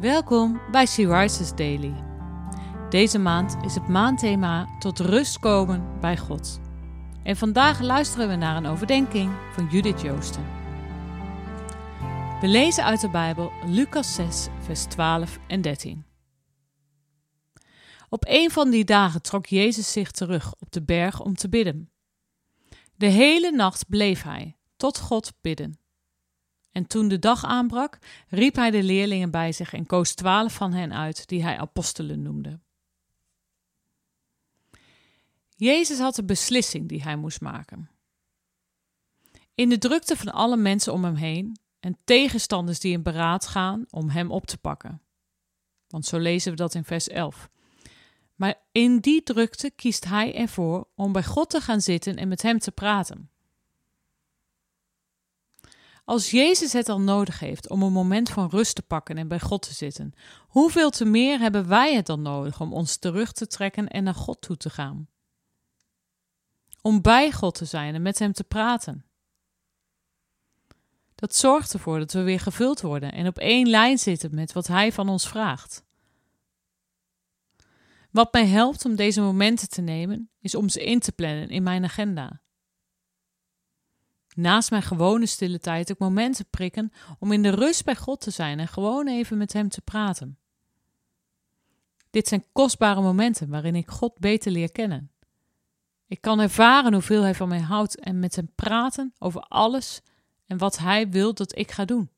Welkom bij She Rises Daily. Deze maand is het maandthema Tot rust komen bij God. En vandaag luisteren we naar een overdenking van Judith Joosten. We lezen uit de Bijbel Lucas 6, vers 12 en 13. Op een van die dagen trok Jezus zich terug op de berg om te bidden. De hele nacht bleef hij tot God bidden. En toen de dag aanbrak, riep hij de leerlingen bij zich en koos 12 van hen uit, die hij apostelen noemde. Jezus had een beslissing die hij moest maken. In de drukte van alle mensen om hem heen en tegenstanders die in beraad gaan om hem op te pakken. Want zo lezen we dat in vers 11. Maar in die drukte kiest hij ervoor om bij God te gaan zitten en met hem te praten. Als Jezus het al nodig heeft om een moment van rust te pakken en bij God te zitten, hoeveel te meer hebben wij het dan nodig om ons terug te trekken en naar God toe te gaan? Om bij God te zijn en met hem te praten. Dat zorgt ervoor dat we weer gevuld worden en op één lijn zitten met wat hij van ons vraagt. Wat mij helpt om deze momenten te nemen, is om ze in te plannen in mijn agenda. Naast mijn gewone stille tijd ook momenten prikken om in de rust bij God te zijn en gewoon even met hem te praten. Dit zijn kostbare momenten waarin ik God beter leer kennen. Ik kan ervaren hoeveel hij van mij houdt en met hem praten over alles en wat hij wil dat ik ga doen.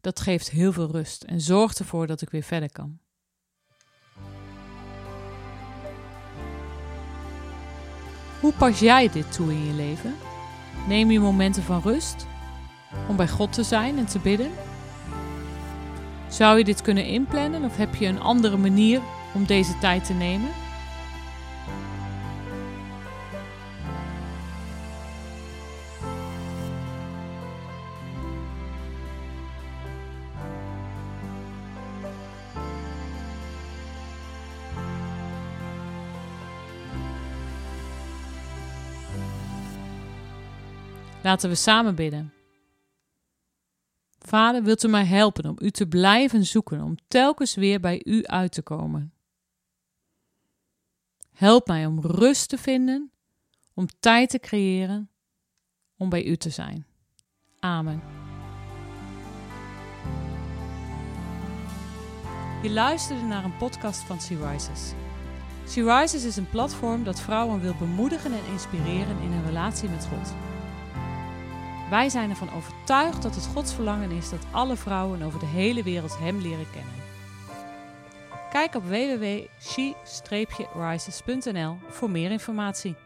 Dat geeft heel veel rust en zorgt ervoor dat ik weer verder kan. Hoe pas jij dit toe in je leven? Neem je momenten van rust om bij God te zijn en te bidden? Zou je dit kunnen inplannen of heb je een andere manier om deze tijd te nemen? Laten we samen bidden. Vader, wilt u mij helpen om u te blijven zoeken, om telkens weer bij u uit te komen. Help mij om rust te vinden, om tijd te creëren, om bij u te zijn. Amen. Je luisterde naar een podcast van She Rises. She Rises is een platform dat vrouwen wil bemoedigen en inspireren in hun relatie met God. Wij zijn ervan overtuigd dat het Gods verlangen is dat alle vrouwen over de hele wereld hem leren kennen. Kijk op www.she-rises.nl voor meer informatie.